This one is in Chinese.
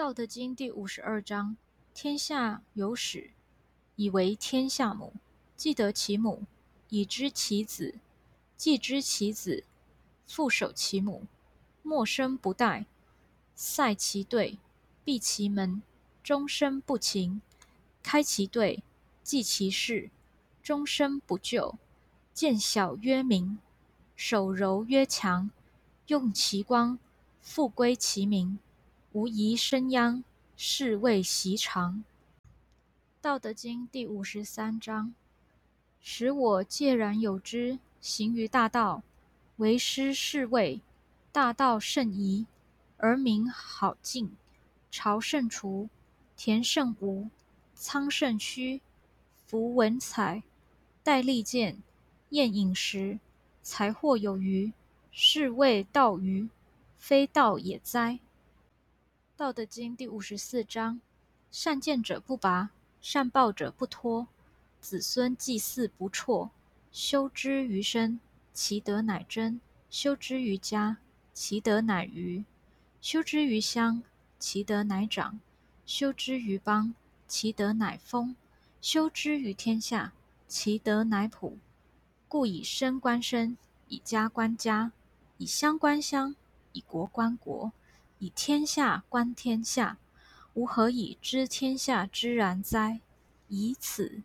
道德经第52章，天下有始，以为天下母。既得其母，以知其子；既知其子，复守其母。莫生不殆，塞其兑，闭其门，终身不勤；开其兑，济其事，终身不咎。见小曰明，守柔曰强，用其光，复归其明。无疑生殃，是谓习常。道德经第53章：使我介然有之，行于大道，为师是谓大道甚夷，而民好进，朝甚除，田甚芜，仓甚虚。夫文采，戴利剑，宴饮食，财货有余，是谓道余，非道也哉。道德经第54章：善谏者不拔，善报者不脱，子孙祭祀不辍。修之于身，其德乃真；修之于家，其德乃余；修之于乡，其德乃长；修之于邦，其德乃丰；修之于天下，其德乃普。故以身观身，以家观家，以乡观乡，以国观国，以天下观天下，吾何以知天下之然哉？以此。